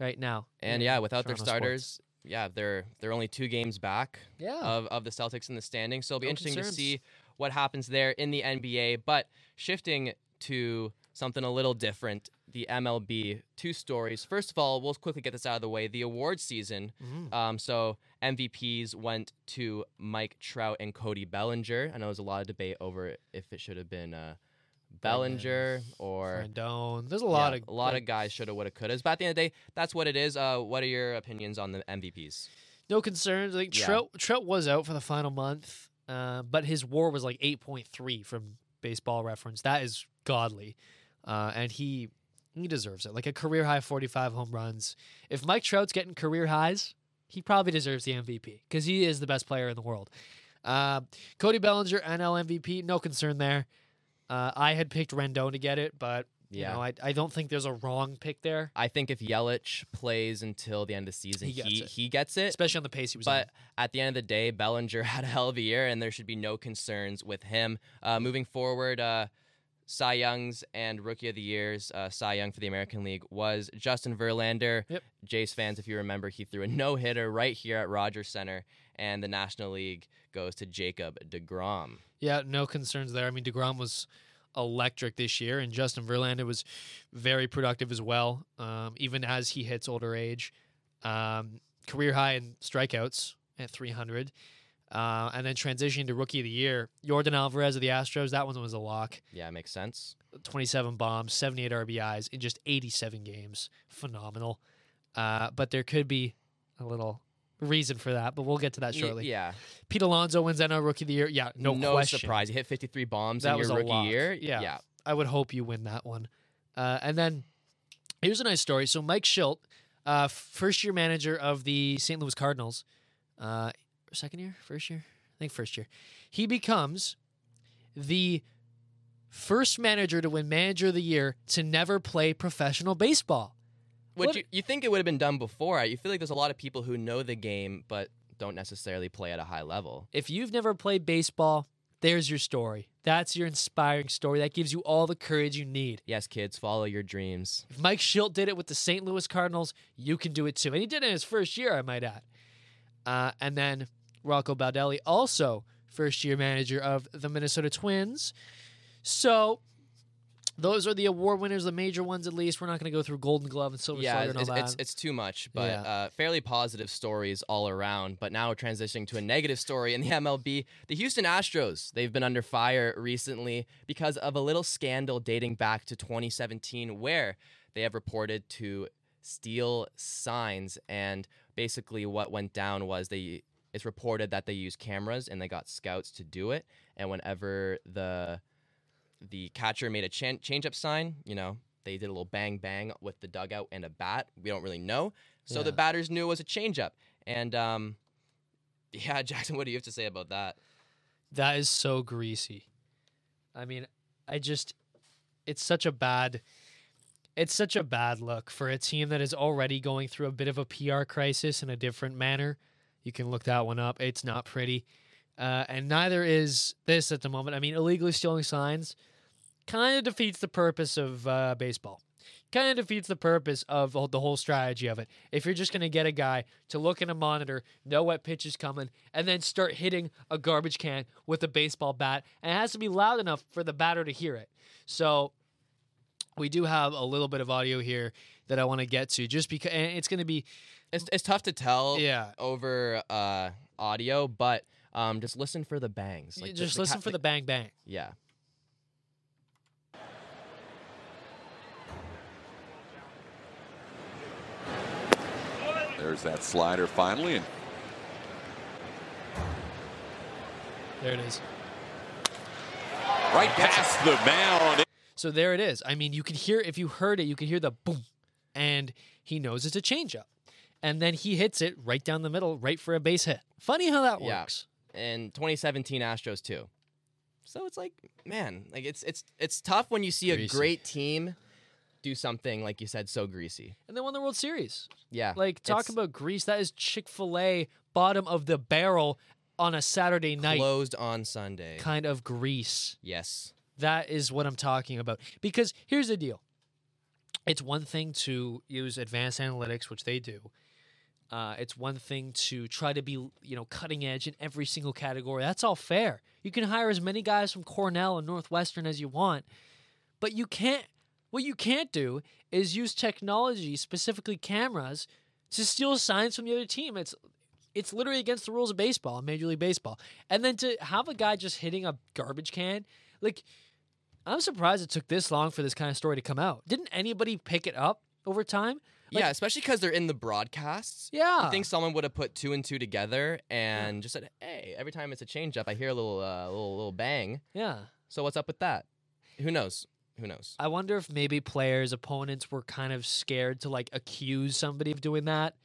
right now. And, yeah, without Toronto their starters, sports. yeah, they're they're only two games back yeah. of, of the Celtics in the standings. So it'll be no interesting concerns. to see what happens there in the N B A. But shifting to something a little different, the M L B, two stories. First of all, we'll quickly get this out of the way. The awards season. Mm-hmm. Um, so M V Ps went to Mike Trout and Cody Bellinger. I know there's a lot of debate over if it should have been uh, Bellinger yes. or Rendon. There's a lot yeah, of a lot like, of guys shoulda, woulda, coulda. But at the end of the day, that's what it is. Uh, what are your opinions on the M V Ps? No concerns. Like yeah. Trout, Trout was out for the final month, uh, but his WAR was like eight point three from Baseball Reference. That is godly, uh, and he. He deserves it. Like a career-high forty-five home runs. If Mike Trout's getting career highs, he probably deserves the M V P because he is the best player in the world. Uh, Cody Bellinger, N L M V P, no concern there. Uh, I had picked Rendon to get it, but yeah. you know, I, I don't think there's a wrong pick there. I think if Yelich plays until the end of the season, he gets, he, it. He gets it. Especially on the pace he was but on. But at the end of the day, Bellinger had a hell of a year, and there should be no concerns with him. Uh, moving forward... Uh, Cy Young's and Rookie of the Year's, uh, Cy Young for the American League, was Justin Verlander. Yep. Jays fans, if you remember, he threw a no-hitter right here at Rogers Center, and the National League goes to Jacob DeGrom. Yeah, no concerns there. I mean, DeGrom was electric this year, and Justin Verlander was very productive as well, um, even as he hits older age. Um, career high in strikeouts at three hundred. Uh, and then transitioning to Rookie of the Year, Jordan Alvarez of the Astros, that one was a lock. Yeah, it makes sense. twenty-seven bombs, seventy-eight R B Is in just eighty-seven games. Phenomenal. Uh, but there could be a little reason for that, but we'll get to that shortly. Yeah. Pete Alonso wins N L Rookie of the Year. Yeah, no, no question. No surprise. You hit fifty-three bombs that in your rookie lot. year. Yeah. yeah. I would hope you win that one. Uh, and then here's a nice story. So Mike Schilt, uh, first-year manager of the Saint Louis Cardinals, uh, second year? First year? I think first year. He becomes the first manager to win Manager of the Year to never play professional baseball. Which you, you think it would have been done before. Right? You feel like there's a lot of people who know the game but don't necessarily play at a high level. If you've never played baseball, there's your story. That's your inspiring story. That gives you all the courage you need. Yes, kids, follow your dreams. If Mike Schilt did it with the Saint Louis Cardinals, you can do it too. And he did it in his first year, I might add. Uh, and then Rocco Baldelli, also first-year manager of the Minnesota Twins. So those are the award winners, the major ones at least. We're not going to go through Golden Glove and Silver yeah, Slugger and all it's, that. It's, it's too much, but yeah. uh, fairly positive stories all around. But now we're transitioning to a negative story in the M L B. The Houston Astros, they've been under fire recently because of a little scandal dating back to twenty seventeen where they have reported to steal signs. And basically what went down was they it's reported that they used cameras and they got scouts to do it. And whenever the... the catcher made a ch- change-up sign. You know, they did a little bang-bang with the dugout and a bat. We don't really know. So yeah. the batters knew it was a change-up. And, um, yeah, Jackson, what do you have to say about that? That is so greasy. I mean, I just... It's such a bad... It's such a bad look for a team that is already going through a bit of a P R crisis in a different manner. You can look that one up. It's not pretty. Uh, and neither is this at the moment. I mean, illegally stealing signs... kind of defeats the purpose of uh, baseball. Kind of defeats the purpose of the whole strategy of it. If you're just going to get a guy to look in a monitor, know what pitch is coming, and then start hitting a garbage can with a baseball bat, and it has to be loud enough for the batter to hear it. So we do have a little bit of audio here that I want to get to, just because and it's going to be... It's, it's tough to tell yeah. over uh, audio, but um, just listen for the bangs. Like, just the, listen the, for the bang bang. Yeah. There's that slider finally. And there it is. Right past the mound. So there it is. I mean, you can hear, if you heard it, you can hear the boom. And he knows it's a changeup. And then he hits it right down the middle, right for a base hit. Funny how that works. Yeah. And twenty seventeen Astros, too. So it's like, man, like it's it's it's tough when you see a great team do something, like you said, so greasy. And they won the World Series. Yeah. Like, talk about grease. That is Chick-fil-A bottom of the barrel on a Saturday night. Closed on Sunday. Kind of grease. Yes. That is what I'm talking about. Because here's the deal. It's one thing to use advanced analytics, which they do. Uh, it's one thing to try to be, you know, cutting edge in every single category. That's all fair. You can hire as many guys from Cornell and Northwestern as you want. But you can't What you can't do is use technology, specifically cameras, to steal signs from the other team. It's it's literally against the rules of baseball, Major League Baseball. And then to have a guy just hitting a garbage can, like, I'm surprised it took this long for this kind of story to come out. Didn't anybody pick it up over time? Like, yeah, especially because they're in the broadcasts. Yeah. I think someone would have put two and two together and yeah. just said, hey, every time it's a changeup, I hear a little, uh, little, little bang. Yeah. So what's up with that? Who knows? Who knows? I wonder if maybe players, opponents were kind of scared to, like, accuse somebody of doing that,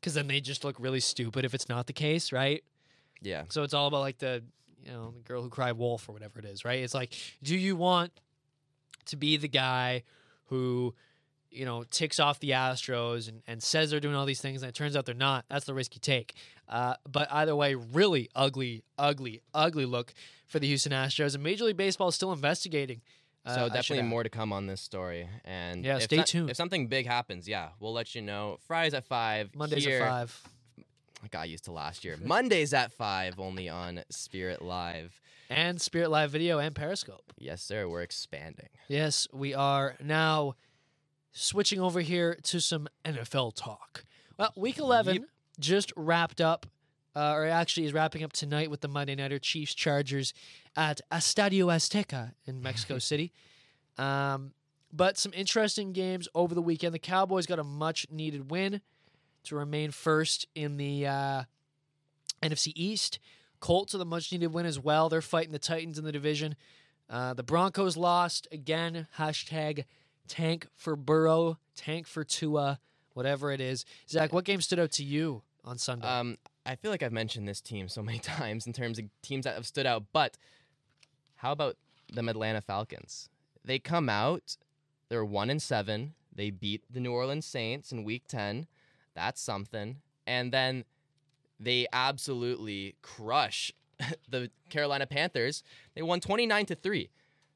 because then they just look really stupid if it's not the case, right? Yeah. So it's all about, like, the, you know, the girl who cried wolf or whatever it is, right? It's like, do you want to be the guy who, you know, ticks off the Astros and, and says they're doing all these things and it turns out they're not? That's the risk you take. Uh, but either way, really ugly, ugly, ugly look for the Houston Astros. And Major League Baseball is still investigating. So uh, definitely more to come on this story. And yeah, stay so- tuned. If something big happens, yeah, we'll let you know. Fridays at five. Mondays here. at five. I got used to last year. Mondays at five, only on Spirit Live. And Spirit Live Video and Periscope. Yes, sir. We're expanding. Yes, we are. Now switching over here to some N F L talk. Well, Week eleven yep. just wrapped up. Uh, or actually is wrapping up tonight with the Monday Nighter Chiefs-Chargers at Estadio Azteca in Mexico City. Um, But some interesting games over the weekend. The Cowboys got a much-needed win to remain first in the uh, N F C East. Colts with a much-needed win as well. They're fighting the Titans in the division. Uh, the Broncos lost again. Hashtag tank for Burrow, tank for Tua, whatever it is. Zach, what game stood out to you on Sunday? Um, I feel like I've mentioned this team so many times in terms of teams that have stood out, but how about them Atlanta Falcons? They come out, they're one and seven. They beat the New Orleans Saints in Week Ten. That's something. And then they absolutely crush the Carolina Panthers. They won twenty-nine to three.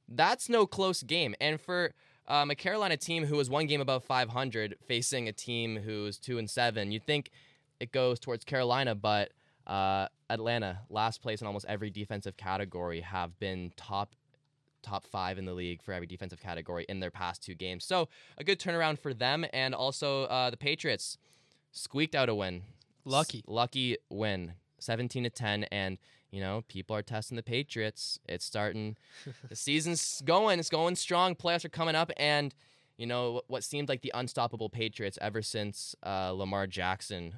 That's no close game. And for um, a Carolina team who was one game above five hundred facing a team who is two and seven, you'd think it goes towards Carolina, but uh, Atlanta, last place in almost every defensive category, have been top top five in the league for every defensive category in their past two games. So a good turnaround for them. And also uh, the Patriots squeaked out a win. Lucky. S- lucky win. seventeen to ten, and you know, people are testing the Patriots. It's starting. The season's going. It's going strong. Playoffs are coming up, and you know what seemed like the unstoppable Patriots ever since uh, Lamar Jackson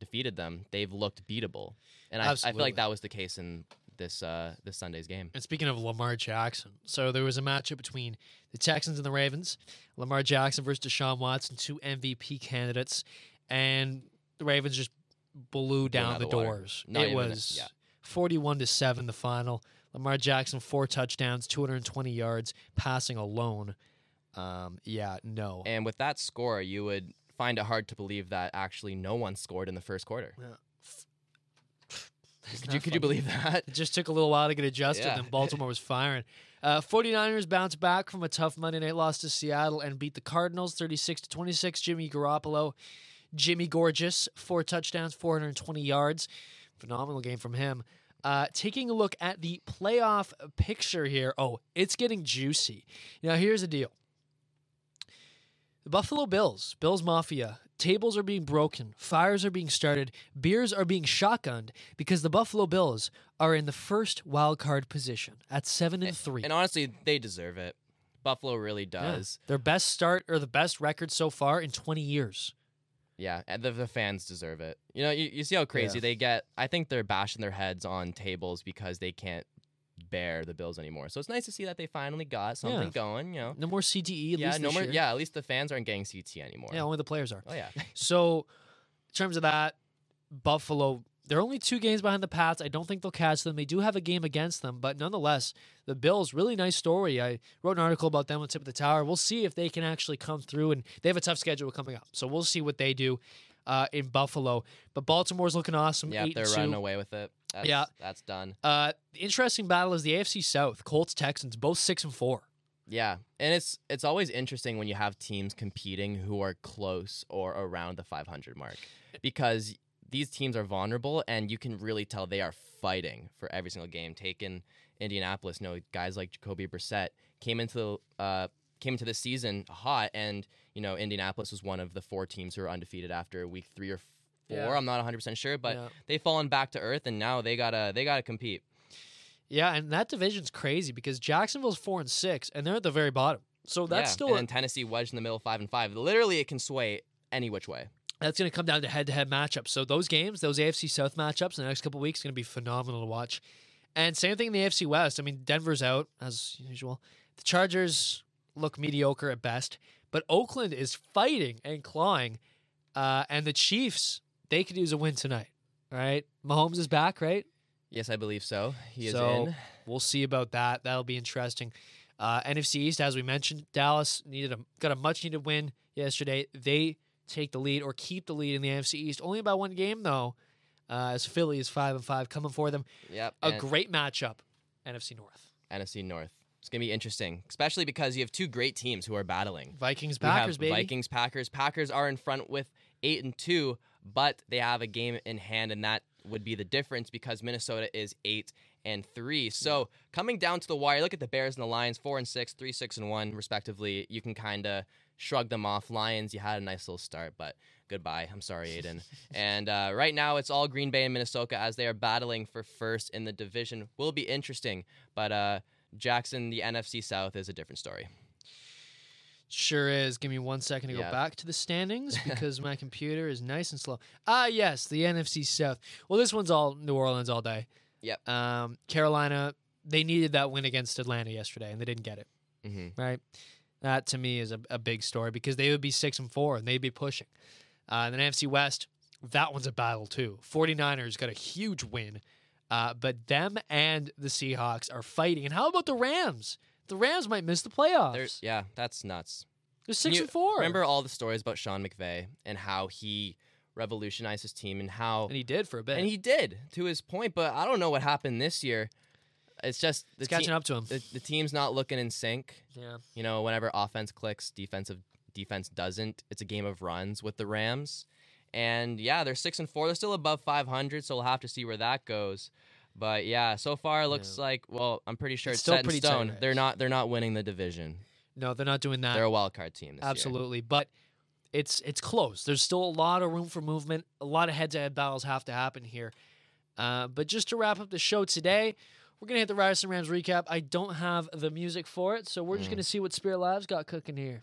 defeated them, they've looked beatable, and I, I feel like that was the case in this uh, this Sunday's game. And speaking of Lamar Jackson, so there was a matchup between the Texans and the Ravens. Lamar Jackson versus Deshaun Watson, two M V P candidates, and the Ravens just blew down the, the doors. It was yeah. forty-one to seven the final. Lamar Jackson, four touchdowns, two hundred twenty yards passing alone. Um, yeah, no. And with that score, you would find it hard to believe that actually no one scored in the first quarter. Yeah. Could you could you believe that? It just took a little while to get adjusted, yeah. Then Baltimore was firing. Uh, 49ers bounced back from a tough Monday night loss to Seattle and beat the Cardinals thirty-six to twenty-six. Jimmy Garoppolo, Jimmy Gorgeous, four touchdowns, four hundred twenty yards. Phenomenal game from him. Uh, taking a look at the playoff picture here. Oh, it's getting juicy. Now, here's the deal. The Buffalo Bills, Bills Mafia, tables are being broken, fires are being started, beers are being shotgunned because the Buffalo Bills are in the first wild card position at seven and three. And honestly, they deserve it. Buffalo really does. Yeah. Their best start or the best record so far in twenty years. Yeah, and the, the fans deserve it. You know, you, you see how crazy yeah. they get. I think they're bashing their heads on tables because they can't bear the Bills anymore. So it's nice to see that they finally got something yeah. going, you know. No more C T E, at yeah, least no more, year. Yeah, at least the fans aren't getting C T E anymore. Yeah, only the players are. Oh, yeah. So in terms of that, Buffalo, they're only two games behind the Pats. I don't think they'll catch them. They do have a game against them, but nonetheless, the Bills, really nice story. I wrote an article about them on Tip of the Tower. We'll see if they can actually come through, and they have a tough schedule coming up. So we'll see what they do uh, in Buffalo. But Baltimore's looking awesome. Yeah, they're running away with it. That's, yeah, that's done. Uh, the interesting battle is the A F C South, Colts, Texans, both six and four. Yeah, and it's it's always interesting when you have teams competing who are close or around the five hundred mark, because these teams are vulnerable, and you can really tell they are fighting for every single game. Taking Indianapolis, you know, guys like Jacoby Brissett came into the uh, came into the season hot, and you know Indianapolis was one of the four teams who were undefeated after week three or four. Yeah. Or I'm not one hundred percent sure, but yeah. they've fallen back to earth, and now they gotta they gotta compete. Yeah, and that division's crazy because Jacksonville's four and six, and they're at the very bottom. So that's yeah. still and a- then Tennessee wedged in the middle, five and five. Literally, it can sway any which way. That's gonna come down to head-to-head matchups. So those games, those A F C South matchups, in the next couple of weeks, gonna be phenomenal to watch. And same thing in the A F C West. I mean, Denver's out as usual. The Chargers look mediocre at best, but Oakland is fighting and clawing, uh, and the Chiefs. They could use a win tonight, right? Mahomes is back, right? Yes, I believe so. He is so in. We'll see about that. That'll be interesting. Uh, N F C East, as we mentioned, Dallas needed a, got a much-needed win yesterday. They take the lead or keep the lead in the N F C East. Only by one game, though, uh, as Philly is five and five coming for them. Yep, a great matchup, N F C North. N F C North. It's going to be interesting, especially because you have two great teams who are battling. Vikings-Packers, baby. Vikings-Packers. Packers are in front with eight and two. But they have a game in hand, and that would be the difference because Minnesota is eight and three. So coming down to the wire, look at the Bears and the Lions, four and six, three, six and one, respectively. You can kind of shrug them off. Lions, you had a nice little start, but goodbye. I'm sorry, Aiden. and uh, right now, it's all Green Bay and Minnesota as they are battling for first in the division. Will be interesting, but uh, Jackson, the N F C South is a different story. Sure is. Give me one second to yeah. go back to the standings because my computer is nice and slow. Ah, yes, the N F C South. Well, this one's all New Orleans all day. Yep. Um, Carolina, they needed that win against Atlanta yesterday, and they didn't get it. Mm-hmm. Right? That, to me, is a, a big story because they would be six and four, and they'd be pushing. Uh, and then N F C West, that one's a battle, too. 49ers got a huge win, uh, but them and the Seahawks are fighting. And how about the Rams? The Rams might miss the playoffs. They're, yeah, that's nuts. They're six and four. Remember all the stories about Sean McVay and how he revolutionized his team and how... And he did for a bit. And he did, to his point, but I don't know what happened this year. It's just... The it's catching te- up to him. The, the team's not looking in sync. Yeah. You know, whenever offense clicks, defensive defense doesn't. It's a game of runs with the Rams. And, yeah, they're six and four. They're still above five hundred, so we'll have to see where that goes. But yeah, so far it looks yeah. like well, I'm pretty sure it's, it's still set pretty in stone. Tight. They're not they're not winning the division. No, they're not doing that. They're a wild card team this Absolutely. year. Absolutely, but it's it's close. There's still a lot of room for movement. A lot of head-to-head battles have to happen here. Uh, but just to wrap up the show today, we're gonna hit the Ryerson Rams recap. I don't have the music for it, so we're mm. just gonna see what Spirit Live's got cooking here.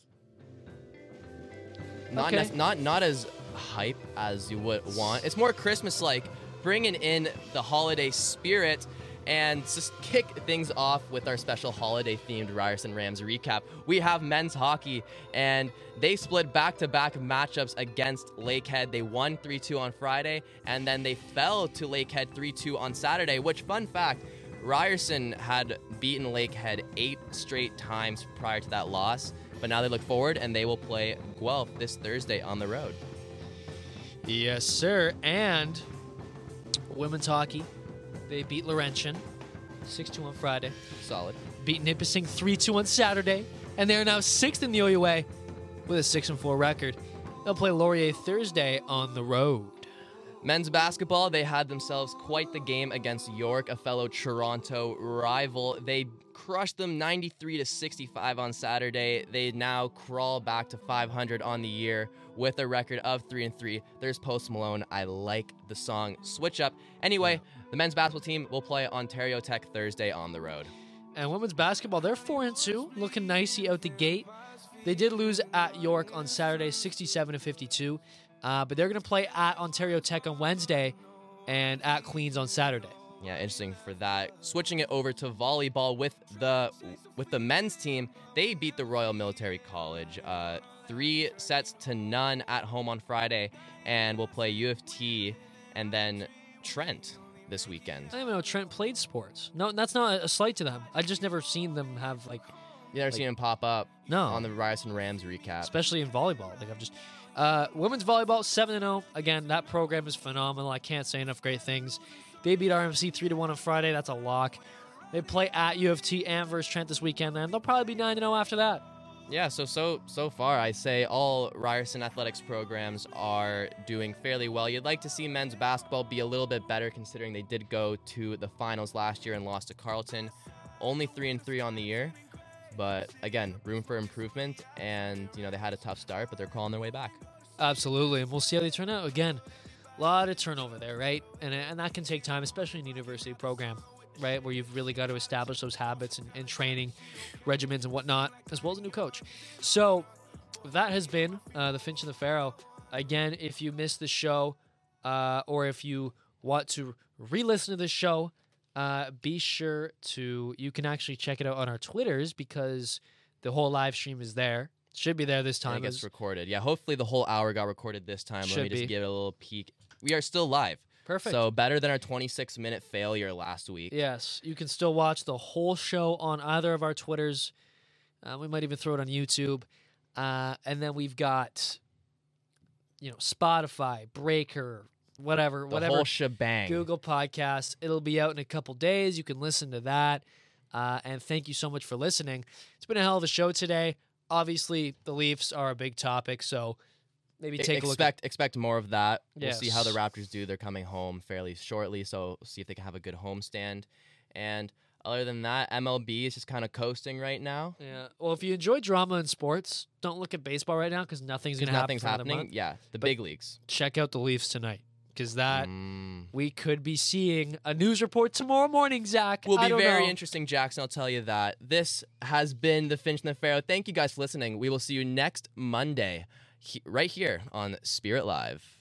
Not okay. ne- not not as hype as you would want. It's more Christmas-like. Bringing in the holiday spirit and just kick things off with our special holiday-themed Ryerson Rams recap. We have men's hockey, and they split back-to-back matchups against Lakehead. They won three two on Friday, and then they fell to Lakehead three two on Saturday, which, fun fact, Ryerson had beaten Lakehead eight straight times prior to that loss, but now they look forward, and they will play Guelph this Thursday on the road. Yes, sir, and... Women's hockey, they beat Laurentian six two on Friday. Solid. Beat Nipissing three two on Saturday, and they are now sixth in the O U A with a six and four record. They'll play Laurier Thursday on the road. Men's basketball, they had themselves quite the game against York, a fellow Toronto rival. They crushed them ninety-three to sixty-five on Saturday. They now crawl back to five hundred on the year with a record of three and three. There's Post Malone. I like the song Switch Up. Anyway, the men's basketball team will play Ontario Tech Thursday on the road. And women's basketball, they're four and two, looking nicey out the gate. They did lose at York on Saturday, sixty-seven to fifty-two. Uh, but they're going to play at Ontario Tech on Wednesday and at Queens on Saturday. Yeah, interesting for that. Switching it over to volleyball with the with the men's team, they beat the Royal Military College uh, three sets to none at home on Friday, and will play U of T and then Trent this weekend. I don't even know Trent played sports. No, that's not a slight to them. I've just never seen them have like. You never like, seen them pop up. No. On the Ryerson Rams recap, especially in volleyball. Like I've just. Uh, women's volleyball, seven and oh. Again, that program is phenomenal. I can't say enough great things. They beat R M C three to one on Friday. That's a lock. They play at U of T and versus Trent this weekend, and they'll probably be nine and oh after that. Yeah, so, so so far, I say all Ryerson athletics programs are doing fairly well. You'd like to see men's basketball be a little bit better, considering they did go to the finals last year and lost to Carleton. Only three and three on the year. But, again, room for improvement, and, you know, they had a tough start, but they're crawling their way back. Absolutely, and we'll see how they turn out. Again, a lot of turnover there, right? And and that can take time, especially in a university program, right, where you've really got to establish those habits and, and training regimens and whatnot, as well as a new coach. So that has been uh, The Finch and the Farough. Again, if you missed the show uh, or if you want to re-listen to the show, Uh, be sure to, you can actually check it out on our Twitters because the whole live stream is there. Should be there this time. And it gets recorded. Yeah, hopefully the whole hour got recorded this time. Should Let me be. just give it a little peek. We are still live. Perfect. So better than our twenty-six minute failure last week. Yes, you can still watch the whole show on either of our Twitters. Uh, we might even throw it on YouTube. Uh, and then we've got, you know, Spotify, Breaker, Whatever, the whatever. Whole shebang. Google Podcasts. It'll be out in a couple days. You can listen to that. Uh, and thank you so much for listening. It's been a hell of a show today. Obviously, the Leafs are a big topic, so maybe take expect, a look. At- expect more of that. Yes. We'll see how the Raptors do. They're coming home fairly shortly, so we'll see if they can have a good homestand. And other than that, M L B is just kind of coasting right now. Yeah. Well, if you enjoy drama and sports, don't look at baseball right now because nothing's going to happen. Nothing's happening. Yeah, the but big leagues. Check out the Leafs tonight. because that mm. we could be seeing a news report tomorrow morning, Zach. Will be I don't very know. Interesting, Jackson. I'll tell you that. This has been The Finch and The Farough. Thank you guys for listening. We will see you next Monday, he right here on Spirit Live.